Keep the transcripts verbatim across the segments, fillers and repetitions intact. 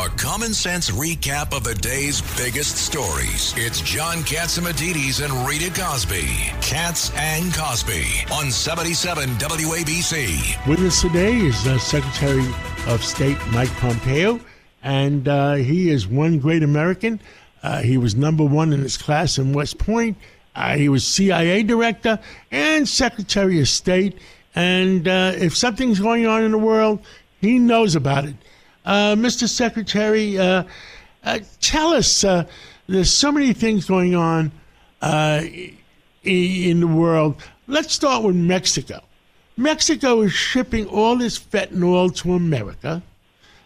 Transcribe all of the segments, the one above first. A common sense recap of the day's biggest stories. It's John Katsimatidis and Rita Cosby. Katz and Cosby on seventy-seven W A B C. With us today is uh, Secretary of State Mike Pompeo, and uh, he is one great American. Uh, he was number one in his class in West Point. Uh, he was C I A director and Secretary of State. And uh, if something's going on in the world, he knows about it. Uh, Mister Secretary, uh, uh, tell us, uh, there's so many things going on uh, in the world. Let's start with Mexico. Mexico is shipping all this fentanyl to America,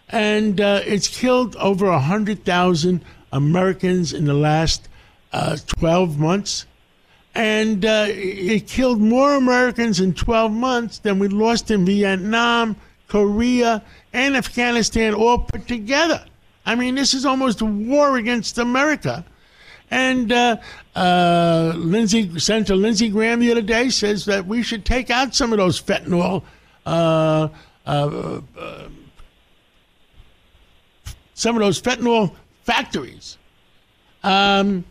and uh, it's killed over one hundred thousand Americans in the last uh, twelve months. And uh, it killed more Americans in twelve months than we lost in Vietnam, Korea, and Afghanistan all put together. I mean, this is almost a war against America. And uh, uh, Lindsey, Senator Lindsey Graham the other day says that we should take out some of those fentanyl, uh, uh, uh, uh, some of those fentanyl factories. Um,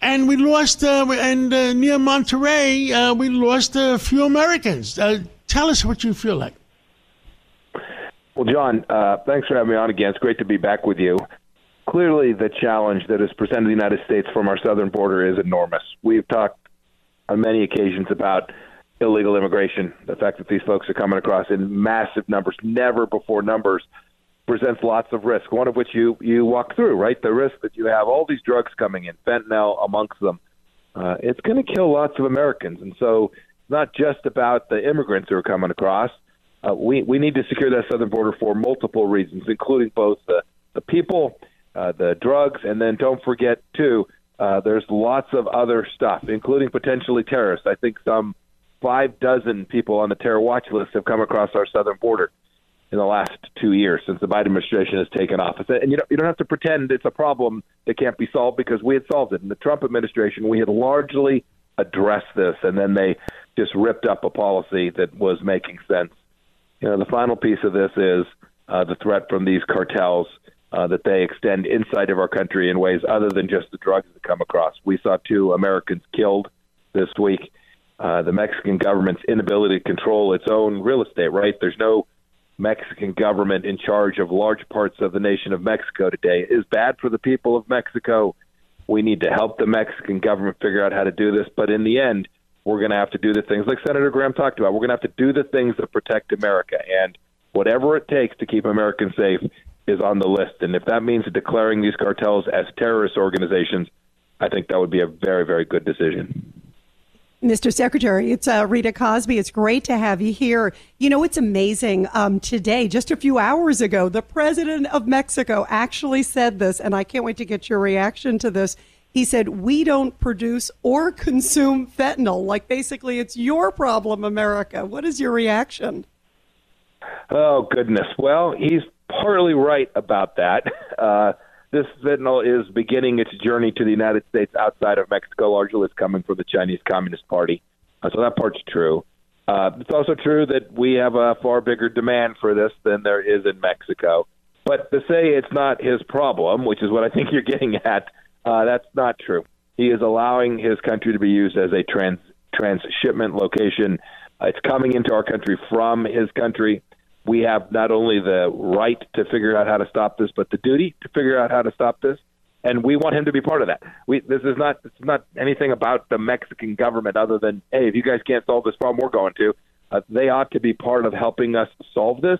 and we lost, uh, and uh, near Monterey, uh, we lost a few Americans. Uh, tell us what you feel like. Well, John, uh, thanks for having me on again. It's great to be back with you. Clearly, the challenge that is presented to the United States from our southern border is enormous. We've talked on many occasions about illegal immigration. The fact that these folks are coming across in massive numbers, never before numbers, presents lots of risk, one of which you, you walk through, right? The risk that you have all these drugs coming in, fentanyl amongst them. Uh, it's going to kill lots of Americans. And so it's not just about the immigrants who are coming across. Uh, we, we need to secure that southern border for multiple reasons, including both the, the people, uh, the drugs, and then don't forget, too, uh, there's lots of other stuff, including potentially terrorists. I think some five dozen people on the terror watch list have come across our southern border in the last two years since the Biden administration has taken office. And you don't, you don't have to pretend it's a problem that can't be solved, because we had solved it. In the Trump administration, we had largely addressed this, and then they just ripped up a policy that was making sense. You know, the final piece of this is uh, the threat from these cartels uh, that they extend inside of our country in ways other than just the drugs that come across. We saw two Americans killed this week. Uh, the Mexican government's inability to control its own real estate, right? There's no Mexican government in charge of large parts of the nation of Mexico today. It is bad for the people of Mexico. We need to help the Mexican government figure out how to do this. But in the end, we're going to have to do the things like Senator Graham talked about. We're going to have to do the things that protect America. And whatever it takes to keep Americans safe is on the list. And if that means declaring these cartels as terrorist organizations, I think that would be a very, very good decision. Mister Secretary, it's uh, Rita Cosby. It's great to have you here. You know, it's amazing. Um, today, just a few hours ago, the president of Mexico actually said this, and I can't wait to get your reaction to this. He said, we don't produce or consume fentanyl. Like, basically, it's your problem, America. What is your reaction? Oh, goodness. Well, he's partly right about that. Uh, this fentanyl is beginning its journey to the United States outside of Mexico. Largely, it's coming from the Chinese Communist Party. Uh, so that part's true. Uh, it's also true that we have a far bigger demand for this than there is in Mexico. But to say it's not his problem, which is what I think you're getting at, Uh, that's not true. He is allowing his country to be used as a trans transshipment location. Uh, it's coming into our country from his country. We have not only the right to figure out how to stop this, but the duty to figure out how to stop this. And we want him to be part of that. We, this is not it's not anything about the Mexican government other than, hey, if you guys can't solve this problem, we're going to. Uh, they ought to be part of helping us solve this.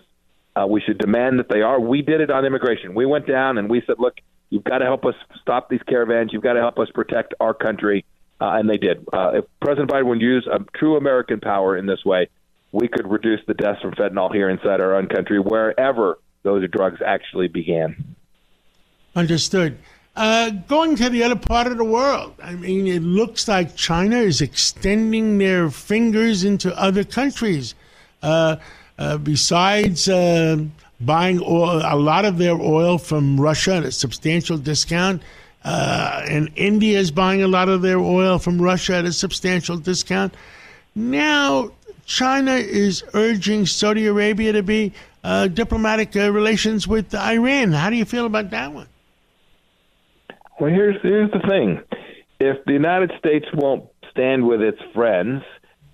Uh, we should demand that they are. We did it on immigration. We went down and we said, look, you've got to help us stop these caravans. You've got to help us protect our country. Uh, and they did. Uh, if President Biden would use a true American power in this way, we could reduce the deaths from fentanyl here inside our own country, wherever those drugs actually began. Understood. Uh, going to the other part of the world, I mean, it looks like China is extending their fingers into other countries. Uh, uh, besides uh, buying oil, a lot of their oil from Russia at a substantial discount, uh, and India is buying a lot of their oil from Russia at a substantial discount. Now, China is urging Saudi Arabia to be uh, diplomatic uh, relations with Iran. How do you feel about that one? Well, here's here's the thing. If the United States won't stand with its friends,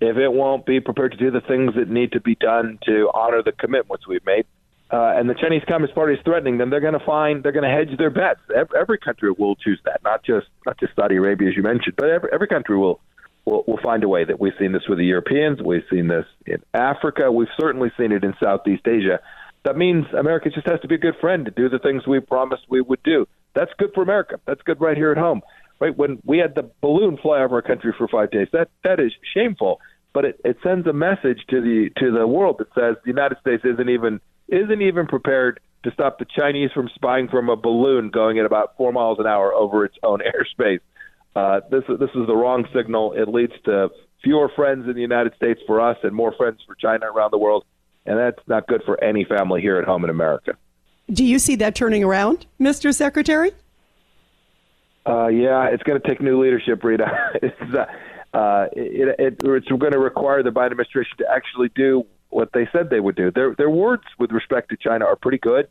if it won't be prepared to do the things that need to be done to honor the commitments we've made, uh, and the Chinese Communist Party is threatening them, they're going to find they're going to hedge their bets. Every country will choose that, not just not just Saudi Arabia, as you mentioned, but every, every country will, will will find a way. That we've seen this with the Europeans, we've seen this in Africa, we've certainly seen it in Southeast Asia. That means America just has to be a good friend to do the things we promised we would do. That's good for America. That's good right here at home. Right when we had the balloon fly over our country for five days, that that is shameful. But it, it sends a message to the to the world that says the United States isn't even isn't even prepared to stop the Chinese from spying from a balloon going at about four miles an hour over its own airspace. Uh, this this is the wrong signal. It leads to fewer friends in the United States for us and more friends for China around the world, and that's not good for any family here at home in America. Do you see that turning around, Mister Secretary? Uh, yeah, it's going to take new leadership, Rita. it's, uh, uh, it, it, it's going to require the Biden administration to actually do what they said they would do. Their, their words with respect to China are pretty good.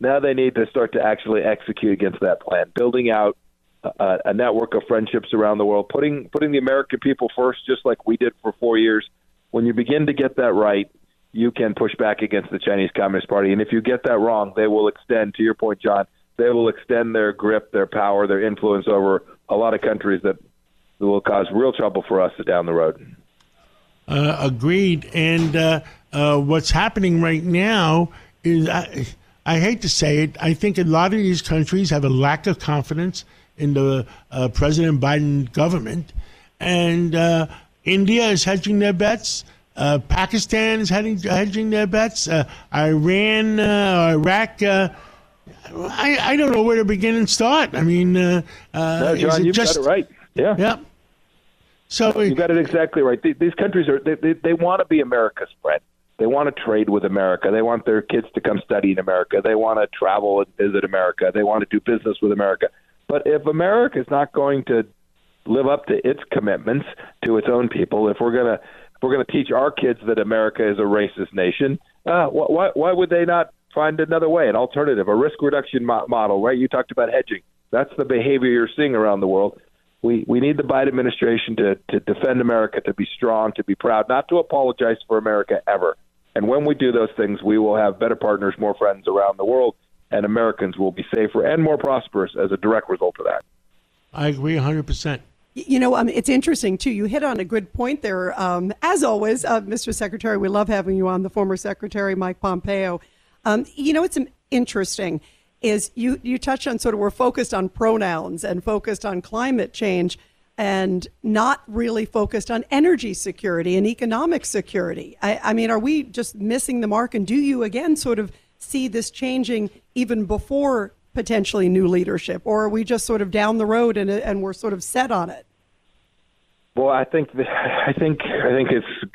Now they need to start to actually execute against that plan, building out a, a network of friendships around the world, putting putting the American people first, just like we did for four years. When you begin to get that right, you can push back against the Chinese Communist Party. And if you get that wrong, they will extend, to your point, John, they will extend their grip, their power, their influence over a lot of countries that will cause real trouble for us down the road. Uh, agreed. And uh, uh, what's happening right now is, I, I hate to say it, I think a lot of these countries have a lack of confidence in the uh, President Biden government. And uh, India is hedging their bets. Uh, Pakistan is hedging, hedging their bets. Uh, Iran, uh, Iraq. Uh, I, I don't know where to begin and start. I mean, uh, uh, no, John, you've just, got it right. Yeah. Yeah. So you got it exactly right. These countries are they, they, they want to be America's friend. They want to trade with America. They want their kids to come study in America. They want to travel and visit America. They want to do business with America. But if America is not going to live up to its commitments to its own people, if we're going to We're going to teach our kids that America is a racist nation. Uh, why, why would they not find another way, an alternative, a risk reduction mo- model, right? You talked about hedging. That's the behavior you're seeing around the world. We we need the Biden administration to, to defend America, to be strong, to be proud, not to apologize for America ever. And when we do those things, we will have better partners, more friends around the world, and Americans will be safer and more prosperous as a direct result of that. I agree one hundred percent. You know, um, it's interesting, too. You hit on a good point there. Um, as always, uh, Mister Secretary, we love having you on, the former Secretary, Mike Pompeo. Um, you know, it's interesting is you, you touched on sort of we're focused on pronouns and focused on climate change and not really focused on energy security and economic security. I, I mean, are we just missing the mark? And do you, again, sort of see this changing even before potentially new leadership? Or are we just sort of down the road and, and we're sort of set on it? Well, I think the, I think I think it's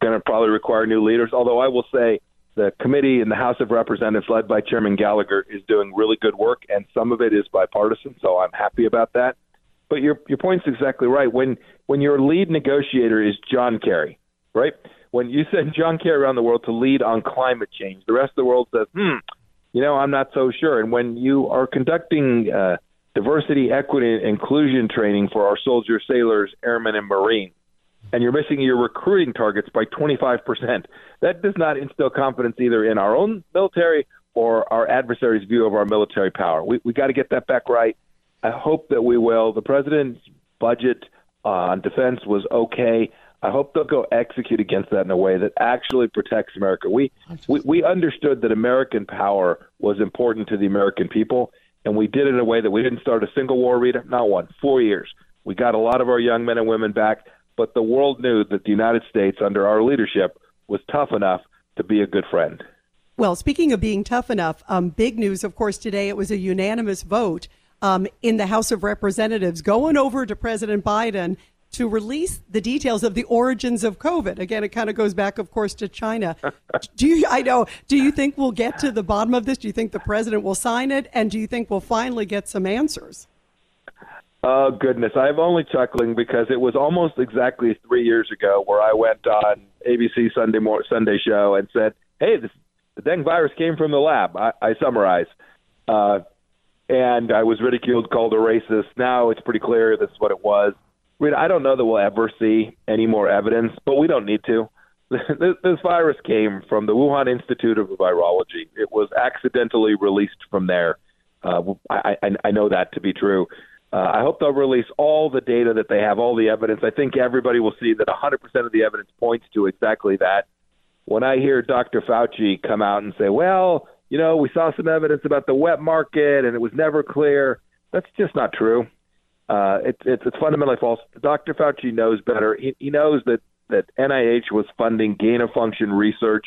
going to probably require new leaders, although I will say the committee in the House of Representatives led by Chairman Gallagher is doing really good work, and some of it is bipartisan, so I'm happy about that. But your your point's exactly right. When when your lead negotiator is John Kerry, right? When you send John Kerry around the world to lead on climate change, the rest of the world says, hmm, you know, I'm not so sure. And when you are conducting uh diversity, equity, and inclusion training for our soldiers, sailors, airmen, and Marines, and you're missing your recruiting targets by twenty-five percent. That does not instill confidence either in our own military or our adversaries' view of our military power. We we got to get that back right. I hope that we will. The president's budget on defense was okay. I hope they'll go execute against that in a way that actually protects America. We we, we understood that American power was important to the American people, and we did it in a way that we didn't start a single war, Rita, not one, four years. We got a lot of our young men and women back, but the world knew that the United States, under our leadership, was tough enough to be a good friend. Well, speaking of being tough enough, um, big news, of course, today. It was a unanimous vote um, in the House of Representatives going over to President Biden to release the details of the origins of COVID. Again, it kind of goes back, of course, to China. Do you, I know, do you think we'll get to the bottom of this? Do you think the president will sign it? And do you think we'll finally get some answers? Oh, goodness. I'm only chuckling because it was almost exactly three years ago where I went on A B C Sunday mor- Sunday show and said, hey, this, the dang virus came from the lab. I, I summarize. Uh, and I was ridiculed, called a racist. Now it's pretty clear that's what it was. I don't know that we'll ever see any more evidence, but we don't need to. This virus came from the Wuhan Institute of Virology. It was accidentally released from there. Uh, I, I, I know that to be true. Uh, I hope they'll release all the data that they have, all the evidence. I think everybody will see that one hundred percent of the evidence points to exactly that. When I hear Doctor Fauci come out and say, well, you know, we saw some evidence about the wet market and it was never clear, that's just not true. Uh, it, it's, it's fundamentally false. Doctor Fauci knows better. He, he knows that, that N I H was funding gain-of-function research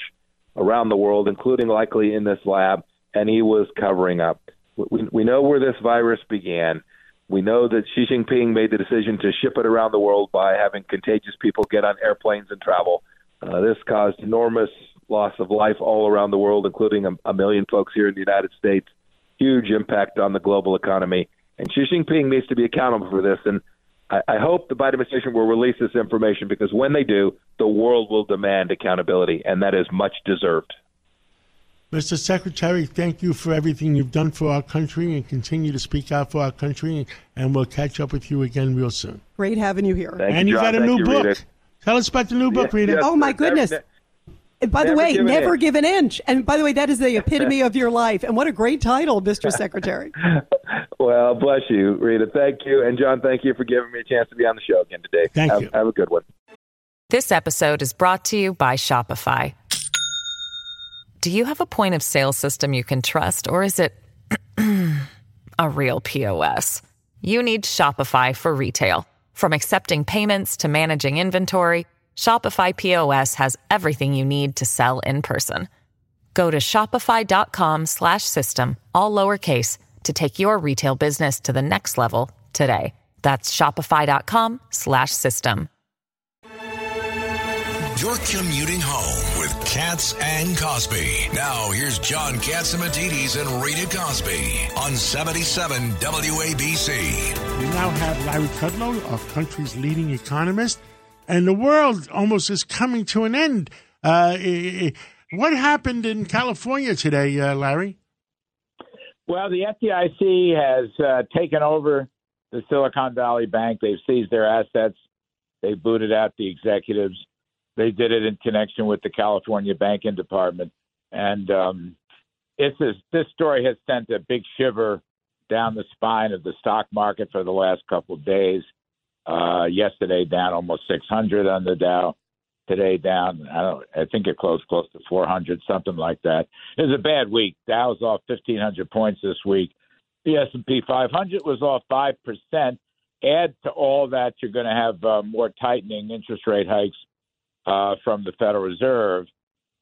around the world, including likely in this lab, and he was covering up. We, we know where this virus began. We know that Xi Jinping made the decision to ship it around the world by having contagious people get on airplanes and travel. Uh, this caused enormous loss of life all around the world, including a, a million folks here in the United States. Huge impact on the global economy. And Xi Jinping needs to be accountable for this. And I, I hope the Biden administration will release this information, because when they do, the world will demand accountability. And that is much deserved. Mister Secretary, thank you for everything you've done for our country and continue to speak out for our country. And we'll catch up with you again real soon. Great having you here. Thank and you, John. Got a thank new you, book. Rita. Tell us about the new book, yes, Rita. Yes, oh, my goodness. Never, And by the way, Never Give an Inch. And by the way, that is the epitome of your life. And what a great title, Mister Secretary. Well, bless you, Rita. Thank you. And John, thank you for giving me a chance to be on the show again today. Thank have, you. Have a good one. This episode is brought to you by Shopify. Do you have a point of sale system you can trust, or is it a real P O S? You need Shopify for retail. From accepting payments to managing inventory, Shopify P O S has everything you need to sell in person. Go to shopify.com slash system, all lowercase, to take your retail business to the next level today. That's shopify.com slash system. You're commuting home with Katz and Cosby. Now here's John Katsimatidis and Rita Cosby on seventy-seven W A B C. We now have Larry Kudlow, our country's leading economist. And the world almost is coming to an end. Uh, what happened in California today, uh, Larry? Well, the F D I C has uh, taken over the Silicon Valley Bank. They've seized their assets. They booted out the executives. They did it in connection with the California Banking Department. And um, it's, this story has sent a big shiver down the spine of the stock market for the last couple of days. Uh, yesterday down almost six hundred on the Dow. Today down, I don't. I think it closed close to four hundred, something like that. It was a bad week. Dow's off fifteen hundred points this week. The S and P five hundred was off five percent. Add to all that, you're going to have uh, more tightening interest rate hikes uh, from the Federal Reserve.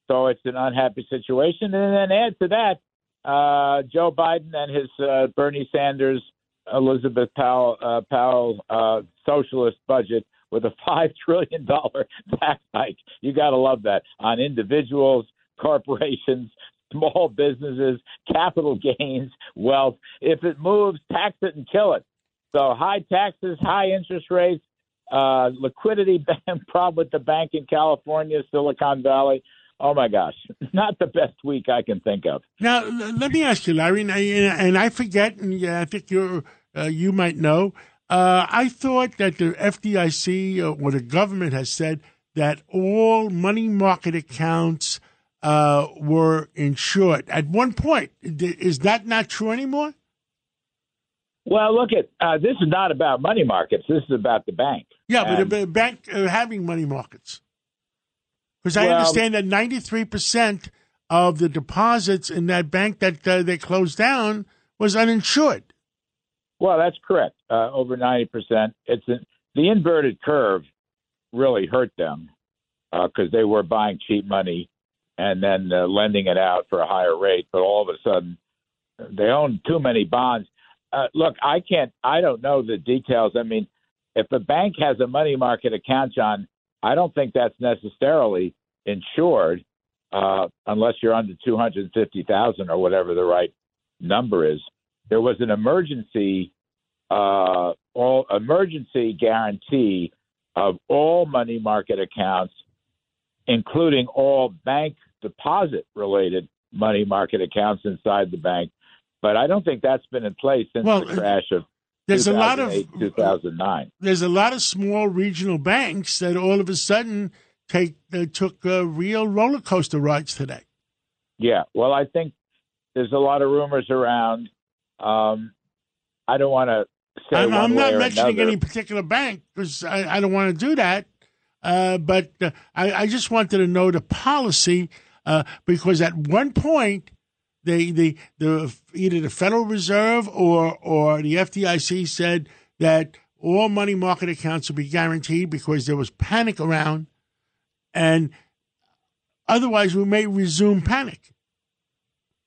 So it's an unhappy situation. And then add to that, uh, Joe Biden and his uh, Bernie Sanders, Elizabeth Powell, uh, Powell uh, socialist budget with a five trillion dollars tax hike. You got to love that. On individuals, corporations, small businesses, capital gains, wealth. If it moves, tax it and kill it. So high taxes, high interest rates, uh, liquidity problem with the bank in California, Silicon Valley. Oh, my gosh, not the best week I can think of. Now, let me ask you, Larry, and I, and I forget, and I think you uh, you might know, uh, I thought that the F D I C or the government has said that all money market accounts uh, were insured at one point. Is that not true anymore? Well, look, at uh, this is not about money markets. This is about the bank. Yeah, and- but the bank uh, having money markets. Because I well, understand that ninety-three percent of the deposits in that bank that uh, they closed down was uninsured. Well, that's correct. Uh, over ninety percent. It's an, the inverted curve really hurt them because uh, they were buying cheap money and then uh, lending it out for a higher rate. But all of a sudden, they own too many bonds. Uh, look, I can't I don't know the details. I mean, if a bank has a money market account, John, I don't think that's necessarily insured uh, unless you're under two hundred fifty thousand or whatever the right number is. There was an emergency uh, all emergency guarantee of all money market accounts, including all bank deposit related money market accounts inside the bank. But I don't think that's been in place since well, the crash of there's a lot of two thousand nine. There's a lot of small regional banks that all of a sudden take uh, took uh, real roller coaster rides today. Yeah, well, I think there's a lot of rumors around. Um, I don't want to say I'm, one I'm way not or mentioning another. Any particular bank because I, I don't want to do that. Uh, but uh, I, I just wanted to know the policy uh, because at one point. They, the, the, either the Federal Reserve or, or the F D I C said that all money market accounts would be guaranteed because there was panic around, and otherwise we may resume panic.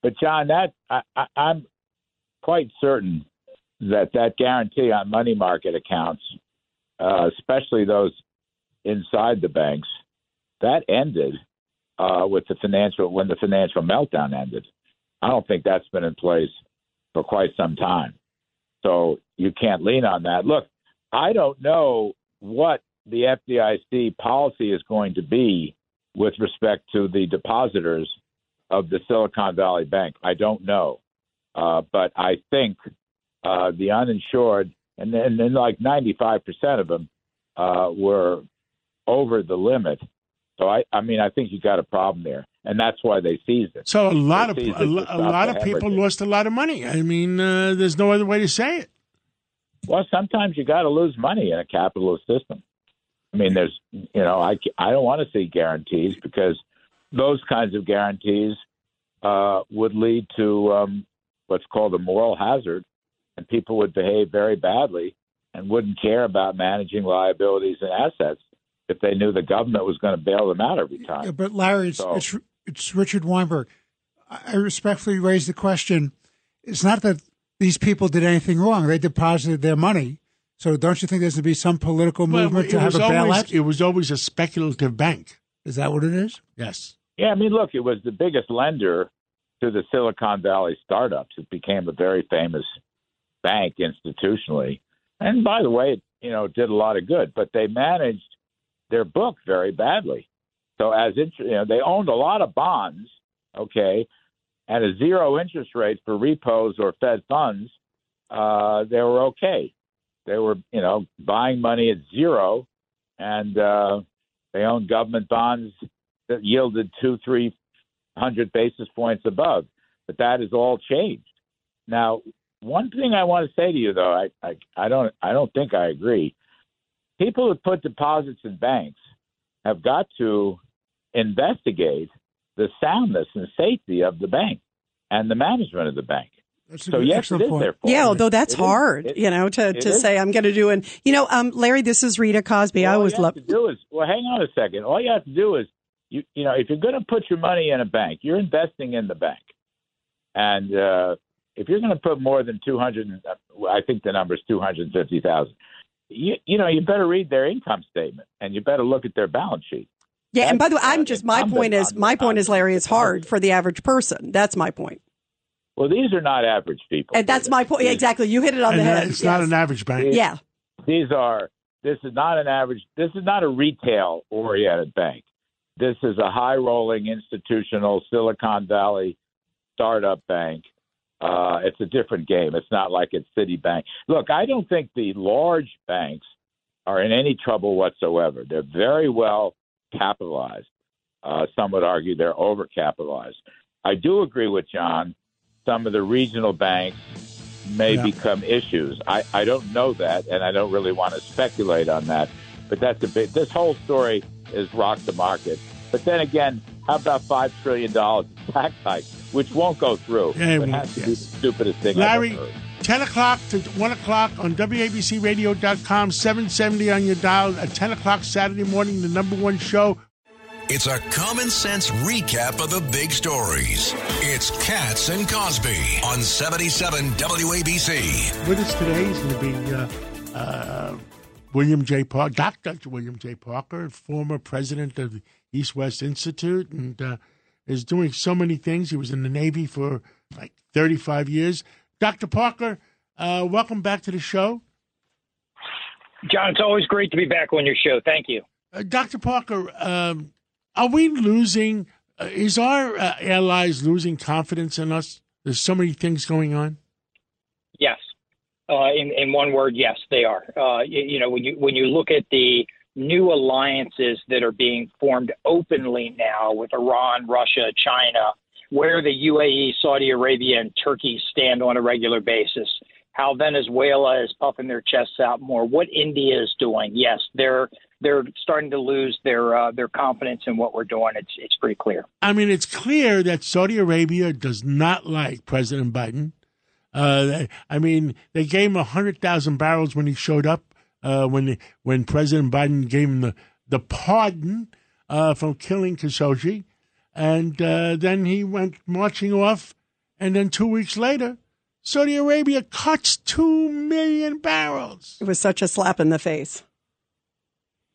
But John, that I, I, I'm quite certain that that guarantee on money market accounts, uh, especially those inside the banks, that ended uh, with the financial when the financial meltdown ended. I don't think that's been in place for quite some time. So you can't lean on that. Look, I don't know what the F D I C policy is going to be with respect to the depositors of the Silicon Valley Bank. I don't know. Uh, but I think uh, the uninsured, and then and like ninety-five percent of them uh, were over the limit. So, I, I mean, I think you got a problem there. And that's why they seized it. So a lot of a, a lot of people lost a lot of money. I mean, uh, there's no other way to say it. Well, sometimes you got to lose money in a capitalist system. I mean, there's, you know, I, I don't want to see guarantees because those kinds of guarantees uh, would lead to um, what's called a moral hazard, and people would behave very badly and wouldn't care about managing liabilities and assets if they knew the government was going to bail them out every time. Yeah, but Larry, it's, so. it's It's Richard Weinberg. I respectfully raise the question. It's not that these people did anything wrong. They deposited their money. So don't you think there's going to be some political movement well, to have a bailout? Always, it was always a speculative bank. Is that what it is? Yes. Yeah, I mean, look, it was the biggest lender to the Silicon Valley startups. It became a very famous bank institutionally. And by the way, it, you know, did a lot of good. But they managed their book very badly. So as it, you know, they owned a lot of bonds, okay, at a zero interest rate for repos or Fed funds, uh, they were okay. They were, you know, buying money at zero, and uh, they owned government bonds that yielded two, three hundred basis points above. But that is all changed now. One thing I want to say to you, though, I, I, I don't, I don't think I agree. People who put deposits in banks have got to investigate the soundness and safety of the bank and the management of the bank. That's so yes, it is their fault. Yeah, although that's it hard, is, it, you know, to, to say I'm going to do. And you know, um, Larry, this is Rita Cosby. Well, I always love to do is well, hang on a second. All you have to do is you, you know, if you're going to put your money in a bank, you're investing in the bank, and uh, if you're going to put more than two hundred, I think the number is two hundred fifty thousand. You, you know, you better read their income statement and you better look at their balance sheet. Yeah. That's, and by the way, I'm just my point is my point is, Larry, it's hard for the average person. That's my point. Well, these are not average people. And that's my point. These, exactly. You hit it on the head. It's yes. not an average bank. These, yeah. These are this is not an average. This is not a retail oriented bank. This is a high rolling institutional Silicon Valley startup bank. Uh, it's a different game. It's not like it's Citibank. Look, I don't think the large banks are in any trouble whatsoever. They're very well capitalized. Uh, some would argue they're overcapitalized. I do agree with John. Some of the regional banks may yeah. become issues. I, I don't know that, and I don't really want to speculate on that. But that's a big. This whole story is rock the market. But then again, how about five trillion dollars in tax hikes, which won't go through? Yeah, it has yes. to be the stupidest thing Larry, I've ever heard. ten o'clock to one o'clock on W A B C radio dot com, seven seventy on your dial at ten o'clock Saturday morning, the number one show. It's a common sense recap of the big stories. It's Katz and Cosby on seventy-seven W A B C. With us today is going to be uh, uh, William J. Parker, Doctor William J. Parker, former president of the East West Institute, and uh, is doing so many things. He was in the Navy for like thirty-five years. Doctor Parker, uh, welcome back to the show. John, it's always great to be back on your show. Thank you. Uh, Doctor Parker, um, are we losing, uh, is our uh, allies losing confidence in us? There's so many things going on. Yes. Uh, in, in one word, yes, they are. Uh, you, you know, when you when you look at the new alliances that are being formed openly now with Iran, Russia, China, where the U A E, Saudi Arabia, and Turkey stand on a regular basis, how Venezuela is puffing their chests out more, what India is doing. Yes, they're they're starting to lose their uh, their confidence in what we're doing. It's it's pretty clear. I mean, it's clear that Saudi Arabia does not like President Biden. Uh, I mean, they gave him a hundred thousand barrels when he showed up. Uh, when the, when President Biden gave him the the pardon uh, from killing Khashoggi, and uh, then he went marching off, and then two weeks later, Saudi Arabia cuts two million barrels. It was such a slap in the face.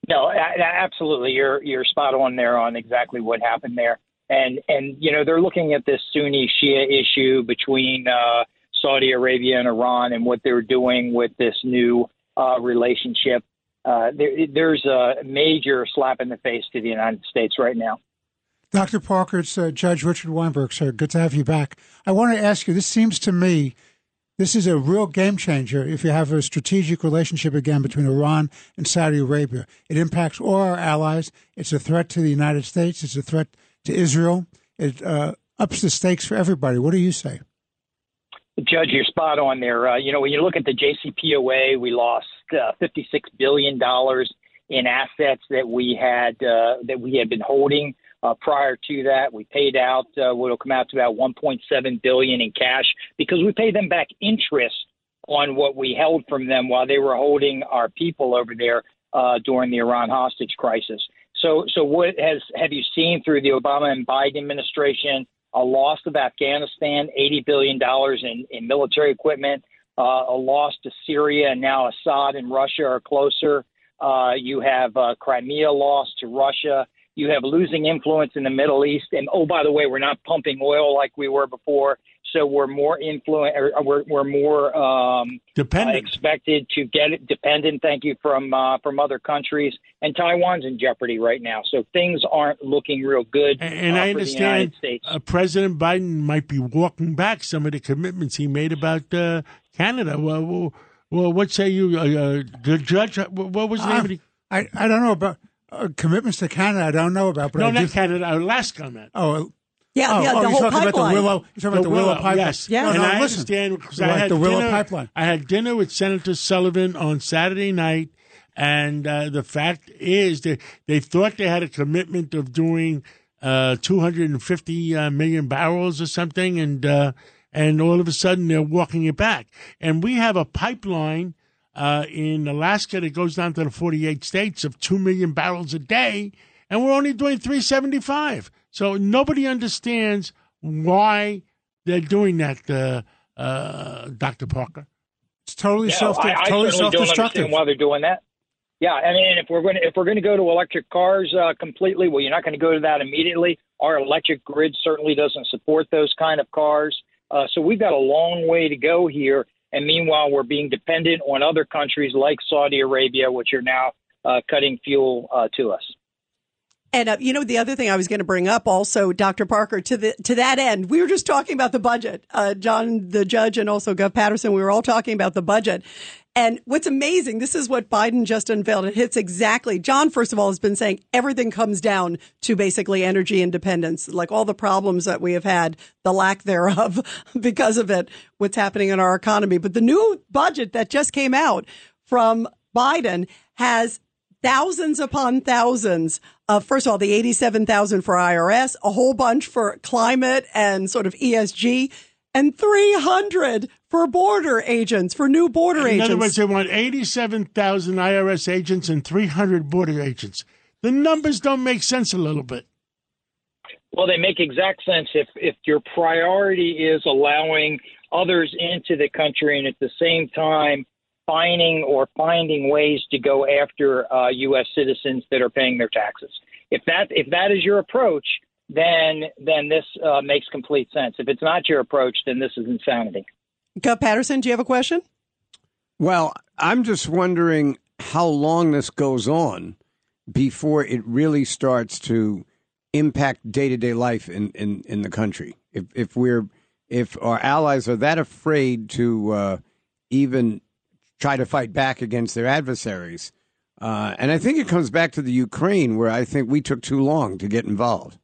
No, I, I, absolutely, you're you're spot on there on exactly what happened there, and and you know they're looking at this Sunni Shia issue between uh, Saudi Arabia and Iran and what they're doing with this new uh, relationship. Uh, there, there's a major slap in the face to the United States right now. Doctor Parker, it's uh, Judge Richard Weinberg, sir. Good to have you back. I want to ask you, this seems to me, this is a real game changer if you have a strategic relationship again between Iran and Saudi Arabia. It impacts all our allies. It's a threat to the United States. It's a threat to Israel. It uh, ups the stakes for everybody. What do you say? Judge, you're spot on there. Uh, you know, when you look at the J C P O A, we lost uh, fifty-six billion dollars in assets that we had uh, that we had been holding. Uh, prior to that, we paid out uh, what will come out to about one point seven billion dollars in cash because we paid them back interest on what we held from them while they were holding our people over there uh, during the Iran hostage crisis. So, so what has have you seen through the Obama and Biden administration? A loss of Afghanistan, eighty billion dollars in, in military equipment, uh, a loss to Syria, and now Assad and Russia are closer. Uh, you have uh, Crimea lost to Russia. You have losing influence in the Middle East. And, oh, by the way, we're not pumping oil like we were before. So we're more influent, or we're, we're more um, dependent. Uh, expected to get it dependent, thank you, from uh, from other countries. And Taiwan's in jeopardy right now. So things aren't looking real good and, and uh, I for understand the United States. Uh, President Biden might be walking back some of the commitments he made about uh, Canada. Well, well, well, what say you, uh, the judge? What was the name of the... I, I don't know about... Uh, commitments to Canada, I don't know about. But no, I not do... Canada, Alaska, man. Oh, yeah, oh, yeah. The oh, whole you're talking pipeline. About the Willow. You're talking the about the Willow, Willow pipeline. Yes, yeah. No, and no, I listen. Understand because I like had the Willow dinner, pipeline. I had dinner with Senator Sullivan on Saturday night, and uh, the fact is that they thought they had a commitment of doing uh, two hundred fifty uh, million barrels or something, and uh, and all of a sudden they're walking it back. And we have a pipeline. Uh, in Alaska, that goes down to the forty-eight states of two million barrels a day, and we're only doing three seventy-five. So nobody understands why they're doing that, uh, uh, Doctor Parker. It's totally yeah, self I, I totally self-destructive. Why they're doing that? Yeah, I mean, if we're going to if we're going to go to electric cars uh, completely, well, you're not going to go to that immediately. Our electric grid certainly doesn't support those kind of cars, uh, so we've got a long way to go here. And meanwhile, we're being dependent on other countries like Saudi Arabia, which are now uh, cutting fuel uh, to us. And, uh, you know, the other thing I was going to bring up also, Doctor Parker, to the to that end, we were just talking about the budget. Uh, John, the judge, and also Gov Patterson, we were all talking about the budget. And what's amazing, this is what Biden just unveiled. It hits exactly. John, first of all, has been saying everything comes down to basically energy independence, like all the problems that we have had, the lack thereof because of it, what's happening in our economy. But the new budget that just came out from Biden has thousands upon thousands of, first of all, the eighty-seven thousand for I R S, a whole bunch for climate and sort of E S G, and three hundred for border agents, for new border in agents. In other words, they want eighty-seven thousand I R S agents and three hundred border agents. The numbers don't make sense a little bit. Well, they make exact sense if, if your priority is allowing others into the country and at the same time fining or finding ways to go after uh, U S citizens that are paying their taxes. If that if that is your approach, then then this uh, makes complete sense. If it's not your approach, then this is insanity. Gov Patterson, do you have a question? Well, I'm just wondering how long this goes on before it really starts to impact day-to-day life in, in, in the country. If if we're if our allies are that afraid to uh, even try to fight back against their adversaries. Uh, and I think it comes back to the Ukraine, where I think we took too long to get involved.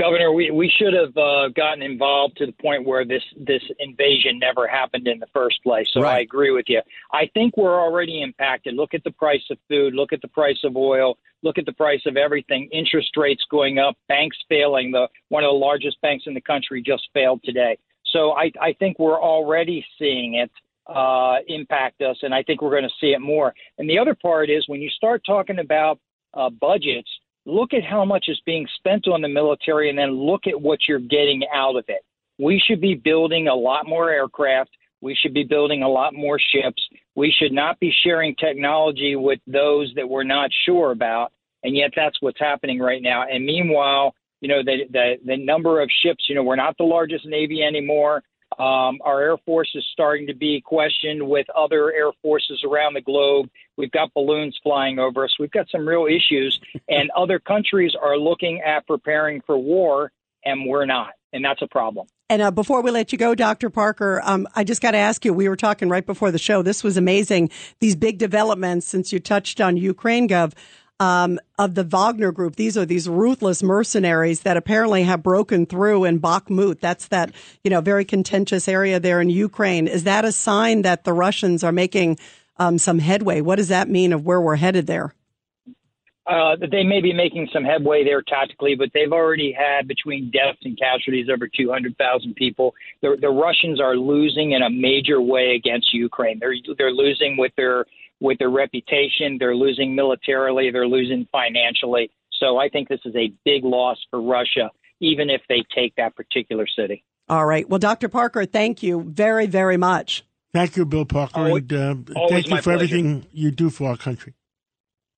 Governor, we, we should have uh, gotten involved to the point where this, this invasion never happened in the first place. So right. I agree with you. I think we're already impacted. Look at the price of food. Look at the price of oil. Look at the price of everything. Interest rates going up. Banks failing. The one of the largest banks in the country just failed today. So I, I think we're already seeing it uh, impact us, and I think we're going to see it more. And the other part is when you start talking about uh, budgets, look at how much is being spent on the military and then look at what you're getting out of it. We should be building a lot more aircraft. We should be building a lot more ships. We should not be sharing technology with those that we're not sure about. And yet that's what's happening right now. And meanwhile, you know, the, the, the number of ships, you know, we're not the largest Navy anymore. Um, our Air Force is starting to be questioned with other Air Forces around the globe. We've got balloons flying over us. We've got some real issues, and other countries are looking at preparing for war, and we're not. And that's a problem. And uh, before we let you go, Doctor Parker, um, I just got to ask you, we were talking right before the show. This was amazing. These big developments, since you touched on Ukraine, Gov, Um, of the Wagner Group. These are these ruthless mercenaries that apparently have broken through in Bakhmut. That's that, you know, very contentious area there in Ukraine. Is that a sign that the Russians are making um, some headway? What does that mean of where we're headed there? Uh, they may be making some headway there tactically, but they've already had between deaths and casualties over two hundred thousand people. The, the Russians are losing in a major way against Ukraine. They're they're losing with their with their reputation. They're losing militarily. They're losing financially. So I think this is a big loss for Russia, even if they take that particular city. All right. Well, Doctor Parker, thank you very, very much. Thank you, Bill Parker. Always, and, uh, thank you for pleasure. Everything you do for our country.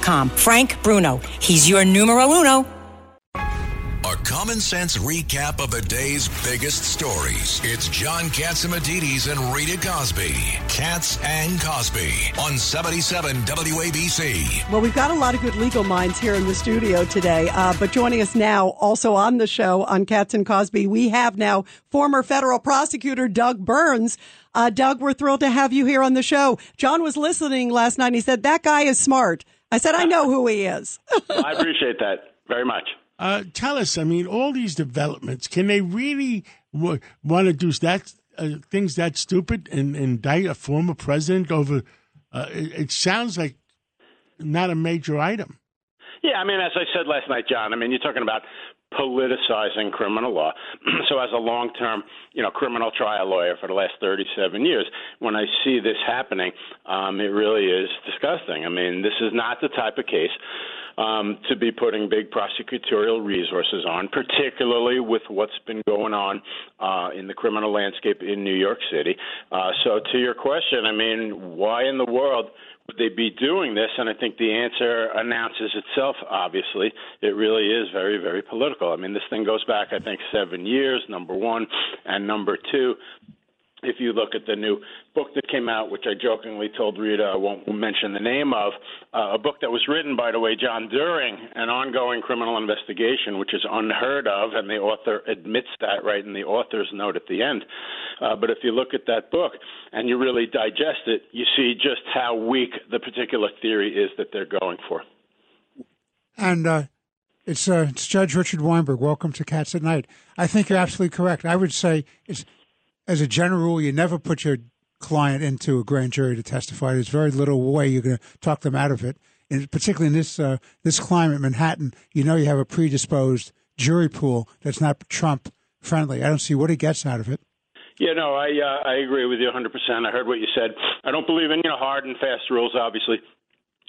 com. Frank Bruno. He's your numero uno. A common sense recap of the day's biggest stories. It's John Katsimatidis and Rita Cosby. Katz and Cosby on seventy-seven W A B C. Well, we've got a lot of good legal minds here in the studio today. Uh, but joining us now, also on the show on Katz and Cosby, we have now former federal prosecutor Doug Burns. Uh, Doug, we're thrilled to have you here on the show. John was listening last night. And he said, that guy is smart. I said, I know who he is. I appreciate that very much. Uh, tell us, I mean, all these developments, can they really w- want to do that, uh, things that stupid and indict a former president over? Uh, it, it sounds like not a major item. Yeah, I mean, as I said last night, John, I mean, you're talking about politicizing criminal law. So as a long-term, you know, criminal trial lawyer for the last thirty-seven years, when I see this happening, um, it really is disgusting. I mean, this is not the type of case um, to be putting big prosecutorial resources on, particularly with what's been going on uh, in the criminal landscape in New York City. Uh, so to your question, I mean, why in the world would they be doing this? And I think the answer announces itself, obviously. It really is very, very political. I mean, this thing goes back, I think, seven years, number one. And number two, if you look at the new book that came out, which I jokingly told Rita I won't mention the name of, uh, a book that was written, by the way, John, during an ongoing criminal investigation, which is unheard of, and the author admits that right in the author's note at the end. Uh, but if you look at that book and you really digest it, you see just how weak the particular theory is that they're going for. And uh, it's uh, it's Judge Richard Weinberg. Welcome to Cats at Night. I think you're absolutely correct. I would say, it's, as a general rule, you never put your client into a grand jury to testify. There's very little way you're going to talk them out of it. And particularly in this uh, this climate, Manhattan, you know you have a predisposed jury pool that's not Trump friendly. I don't see what he gets out of it. Yeah, no, I uh, I agree with you one hundred percent. I heard what you said. I don't believe in, you know, hard and fast rules, obviously.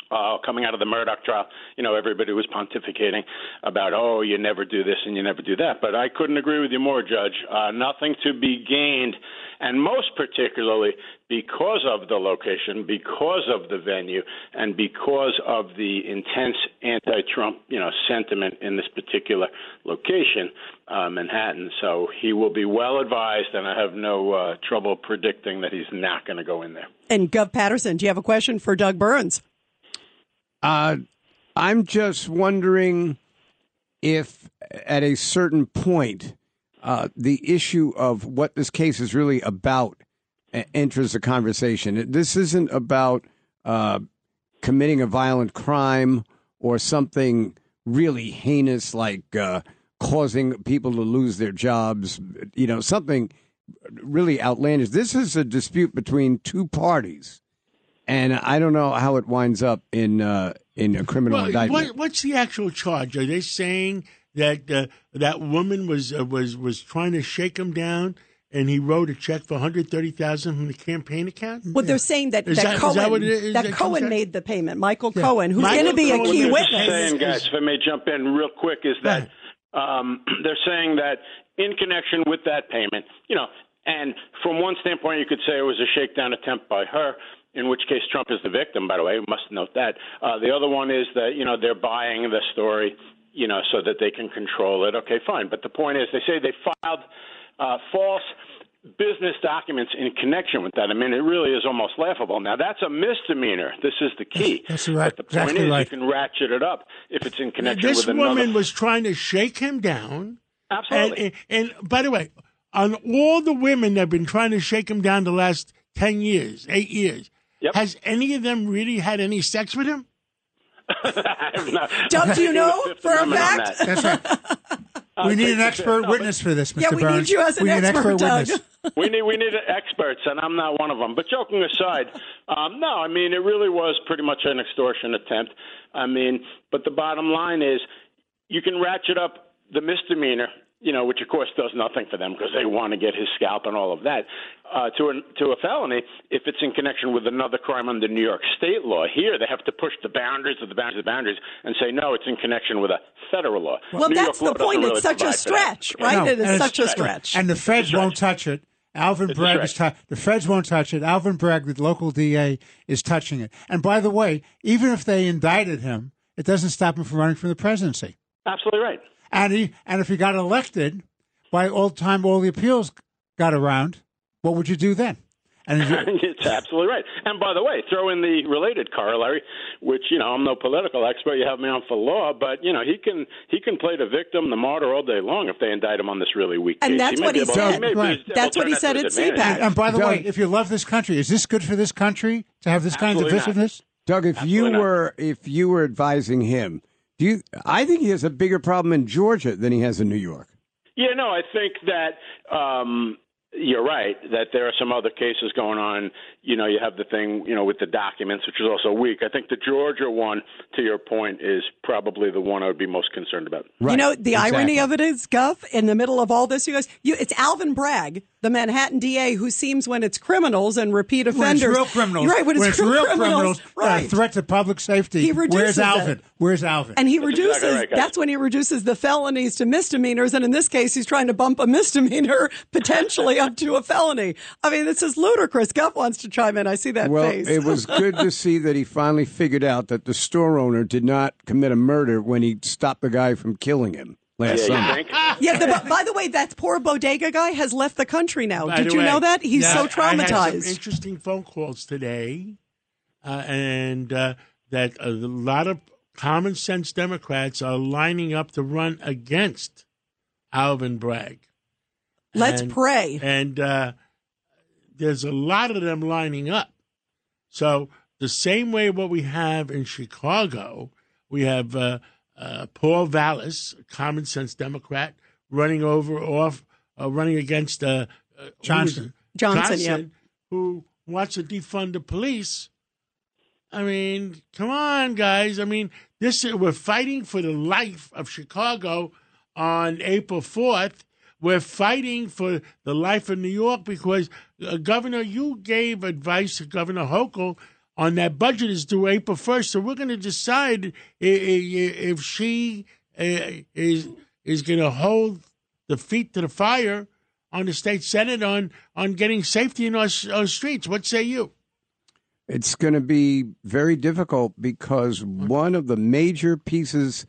Uh, coming out of the Murdoch trial, you know, everybody was pontificating about, oh, you never do this and you never do that. But I couldn't agree with you more, Judge. Uh, nothing to be gained, and most particularly because of the location, because of the venue, and because of the intense anti-Trump, you know, sentiment in this particular location, uh, Manhattan. So he will be well advised, and I have no uh, trouble predicting that he's not going to go in there. And Gov Patterson, do you have a question for Doug Burns? Uh, I'm just wondering if at a certain point, uh, the issue of what this case is really about enters the conversation. This isn't about uh, committing a violent crime or something really heinous like uh, causing people to lose their jobs, you know, something really outlandish. This is a dispute between two parties. And I don't know how it winds up in uh, in a criminal well, indictment. What, what's the actual charge? Are they saying that uh, that woman was uh, was was trying to shake him down, and he wrote a check for one hundred thirty thousand from the campaign account? Well, yeah. They're saying that, that, that Cohen that, is, that, that Cohen that? made the payment. Michael yeah. Cohen, who's going to be Cohen a key witness. Saying, guys, if I may jump in real quick, is that um, they're saying that in connection with that payment, you know, and from one standpoint, you could say it was a shakedown attempt by her. In which case, Trump is the victim, by the way. We must note that. Uh, the other one is that, you know, they're buying the story, you know, so that they can control it. Okay, fine. But the point is, they say they filed uh, false business documents in connection with that. I mean, it really is almost laughable. Now, that's a misdemeanor. This is the key. That's right. But the point exactly is, right. You can ratchet it up if it's in connection this with another. This woman was trying to shake him down. Absolutely. And, and, and by the way, on all the women that have been trying to shake him down the last ten years, eight years, Yep. Has any of them really had any sex with him? I have not. Don't you know for a fact? That. That's right. We need an expert no, witness for this, Mister Yeah, we Burns. need you as an we expert, need an expert witness. We need we need experts, and I'm not one of them. But joking aside, um, no, I mean, it really was pretty much an extortion attempt. I mean, but the bottom line is you can ratchet up the misdemeanor, you know, which, of course, does nothing for them because they want to get his scalp and all of that, uh, to, an, to a felony if it's in connection with another crime under New York state law. Here, they have to push the boundaries of the boundaries of the boundaries and say, no, it's in connection with a federal law. Well, New that's York the point. Really it's such a stretch, right? No, it is such a stretch. And the feds won't touch it. Alvin it's Bragg is t- the feds won't touch it. Alvin Bragg, the local D A, is touching it. And by the way, even if they indicted him, it doesn't stop him from running for the presidency. Absolutely right. And he, and if he got elected, by all time all the appeals got around, what would you do then? And you- it's absolutely right. And by the way, throw in the related corollary, which, you know, I'm no political expert. You have me on for law, but, you know, he can he can play the victim, the martyr all day long if they indict him on this really weak case. And that's he what he able, said. He right. That's what he said at C PAC. And, and by the Doug, way, if you love this country, is this good for this country to have this kind of divisiveness? Doug, if absolutely you were not. if you were advising him. Do you, I think he has a bigger problem in Georgia than he has in New York. Yeah, no, I think that um, you're right, that there are some other cases going on. You know, you have the thing, you know, with the documents, which is also weak. I think the Georgia one, to your point, is probably the one I would be most concerned about. Right. You know, the exactly. irony of it is, Guff, in the middle of all this, you guys, you, it's Alvin Bragg, the Manhattan D A, who seems when it's criminals and repeat offenders. When it's real criminals. Right, when it's, when it's real criminals, criminals right. uh, threat to public safety. He reduces Where's Alvin? It. Where's Alvin? And he that's reduces, exactly right, that's when he reduces the felonies to misdemeanors. And in this case, he's trying to bump a misdemeanor potentially up to a felony. I mean, this is ludicrous. Guff wants to chime in. I see that well, face. Well, it was good to see that he finally figured out that the store owner did not commit a murder when he stopped the guy from killing him. Last yeah, yeah the, by the way, that poor bodega guy has left the country now. By Did you way, know that? He's now, so traumatized. I had some interesting phone calls today, uh, and uh, that a lot of common sense Democrats are lining up to run against Alvin Bragg. Let's and, pray. And uh, there's a lot of them lining up. So the same way what we have in Chicago, we have... Uh, uh, Paul Vallis, a common sense Democrat, running over off, uh, running against uh, uh, Johnson. Johnson, Johnson yep. who wants to defund the police. I mean, come on, guys. I mean, this we're fighting for the life of Chicago on April fourth. We're fighting for the life of New York because, uh, Governor, you gave advice to Governor Hochul on that budget is due April first. So we're going to decide if, if she is is going to hold the feet to the fire on the state Senate on, on getting safety in our, our streets. What say you? It's going to be very difficult because one of the major pieces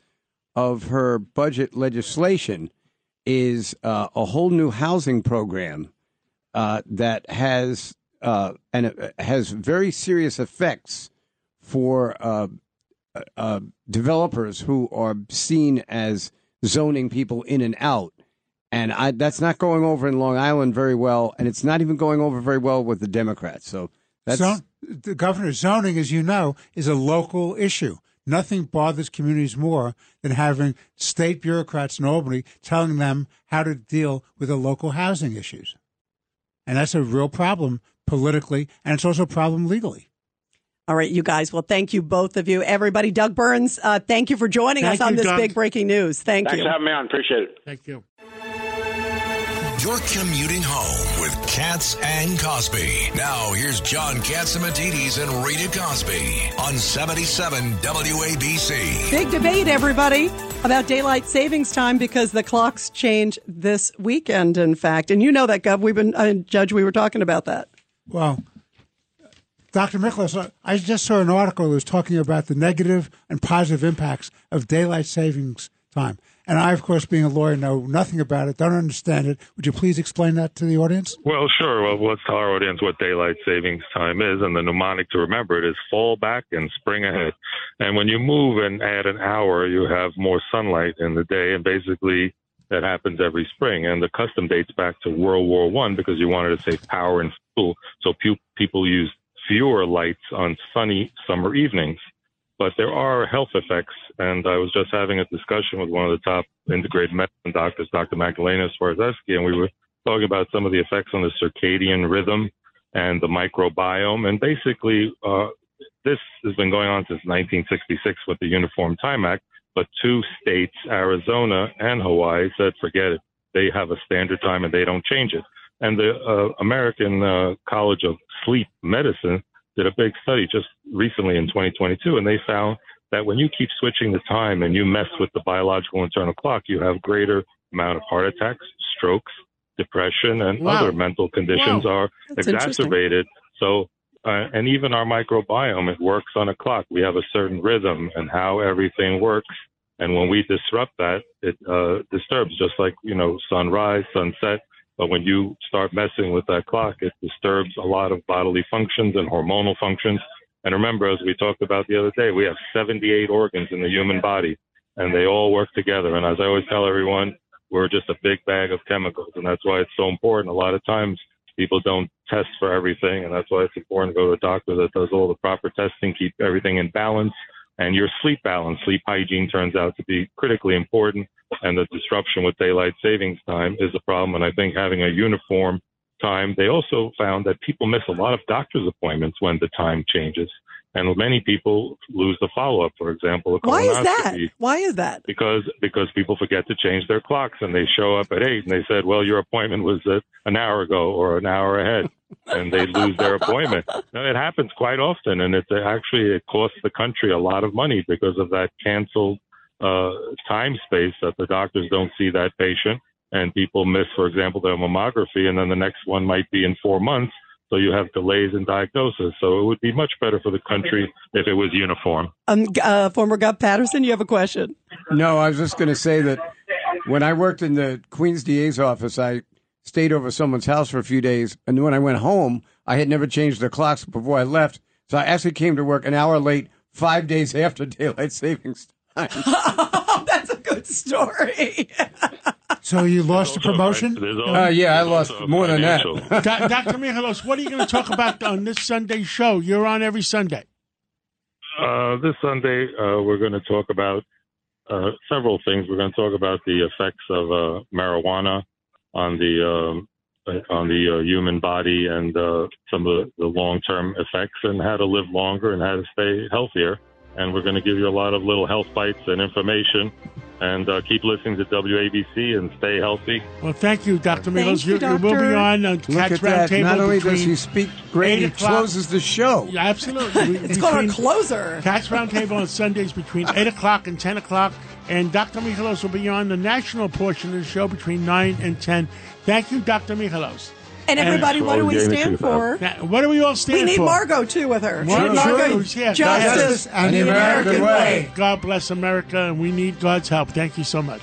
of her budget legislation is uh, a whole new housing program uh, that has uh, and it has very serious effects for uh, uh, developers who are seen as zoning people in and out. And I, that's not going over in Long Island very well, and it's not even going over very well with the Democrats. So that's... So- The governor's zoning, as you know, is a local issue. Nothing bothers communities more than having state bureaucrats in Albany telling them how to deal with the local housing issues. And that's a real problem politically, and it's also a problem legally. All right, you guys. Well, thank you, both of you. Everybody, Doug Burns, uh, thank you for joining thank us on you, this Doug. Big breaking news. Thank Thanks you. Thanks for having me on. Appreciate it. Thank you. You're commuting home with Katz and Cosby. Now, here's John Katsimatidis and Rita Cosby on seventy-seven W A B C. Big debate, everybody, about daylight savings time because the clocks change this weekend, in fact. And you know that, Gov. We've been, uh, Judge, we were talking about that. Well, Doctor Miklas, I just saw an article that was talking about the negative and positive impacts of daylight savings time. And I, of course, being a lawyer, know nothing about it, don't understand it. Would you please explain that to the audience? Well, sure. Well, let's tell our audience what daylight savings time is. And the mnemonic to remember it is fall back and spring ahead. And when you move and add an hour, you have more sunlight in the day. And basically, that happens every spring. And the custom dates back to World War One because you wanted to save power and fuel. So few people used fewer lights on sunny summer evenings. But there are health effects, and I was just having a discussion with one of the top integrated medicine doctors, Doctor Magdalena Swarzewski, and we were talking about some of the effects on the circadian rhythm and the microbiome. And basically, uh, this has been going on since nineteen sixty-six with the Uniform Time Act, but two states, Arizona and Hawaii, said, forget it. They have a standard time, and they don't change it. And the uh, American uh, College of Sleep Medicine did a big study just recently in twenty twenty-two, and they found that when you keep switching the time and you mess with the biological internal clock, you have greater amount of heart attacks, strokes, depression, and wow. other mental conditions wow. are That's exacerbated. So, uh, and even our microbiome, it works on a clock. We have a certain rhythm and how everything works. And when we disrupt that, it uh, disturbs, just like, you know, sunrise, sunset. But when you start messing with that clock, it disturbs a lot of bodily functions and hormonal functions. And remember, as we talked about the other day, we have seventy-eight organs in the human body, and they all work together. And as I always tell everyone, we're just a big bag of chemicals, and that's why it's so important. A lot of times people don't test for everything, and that's why it's important to go to a doctor that does all the proper testing, keep everything in balance. And your sleep balance, sleep hygiene turns out to be critically important. And the disruption with daylight savings time is a problem. And I think having a uniform time, they also found that people miss a lot of doctor's appointments when the time changes. And many people lose the follow-up, for example. A Why is that? Why is that? Because because people forget to change their clocks, and they show up at eight, and they said, well, your appointment was uh, an hour ago or an hour ahead, and they lose their appointment. Now, it happens quite often, and it's actually it costs the country a lot of money because of that canceled uh, time space that the doctors don't see that patient, and people miss, for example, their mammography, and then the next one might be in four months. So you have delays in diagnosis. So it would be much better for the country if it was uniform. Um, uh, former Gov Patterson, you have a question? No, I was just going to say that when I worked in the Queens D A's office, I stayed over someone's house for a few days. And when I went home, I had never changed the clocks before I left. So I actually came to work an hour late, five days after daylight savings time. Oh, that's a good story. So you lost a promotion? Right. Uh, yeah, I lost more financial. than that. Do- Doctor Mihalos, what are you going to talk about on this Sunday show? You're on every Sunday. Uh, this Sunday, uh, we're going to talk about uh, several things. We're going to talk about the effects of uh, marijuana on the uh, on the uh, human body and uh, some of the long-term effects, and how to live longer and how to stay healthier. And we're going to give you a lot of little health bites and information. And uh, keep listening to W A B C and stay healthy. Well, thank you, Doctor Meadows. You're, you're moving on. Uh, Look at that. Table Not only does he speak great, he closes the show. Yeah, absolutely. It's between, called a closer. Cats Roundtable on Sundays between eight o'clock and ten o'clock. And Doctor Michalos will be on the national portion of the show between nine and ten. Thank you, Doctor Michalos. And everybody, and what do we stand for? Now, what do we all stand for? We need Margot, too, with her. Margot, Margot yeah, justice, justice, and the American way. way. God bless America, and we need God's help. Thank you so much.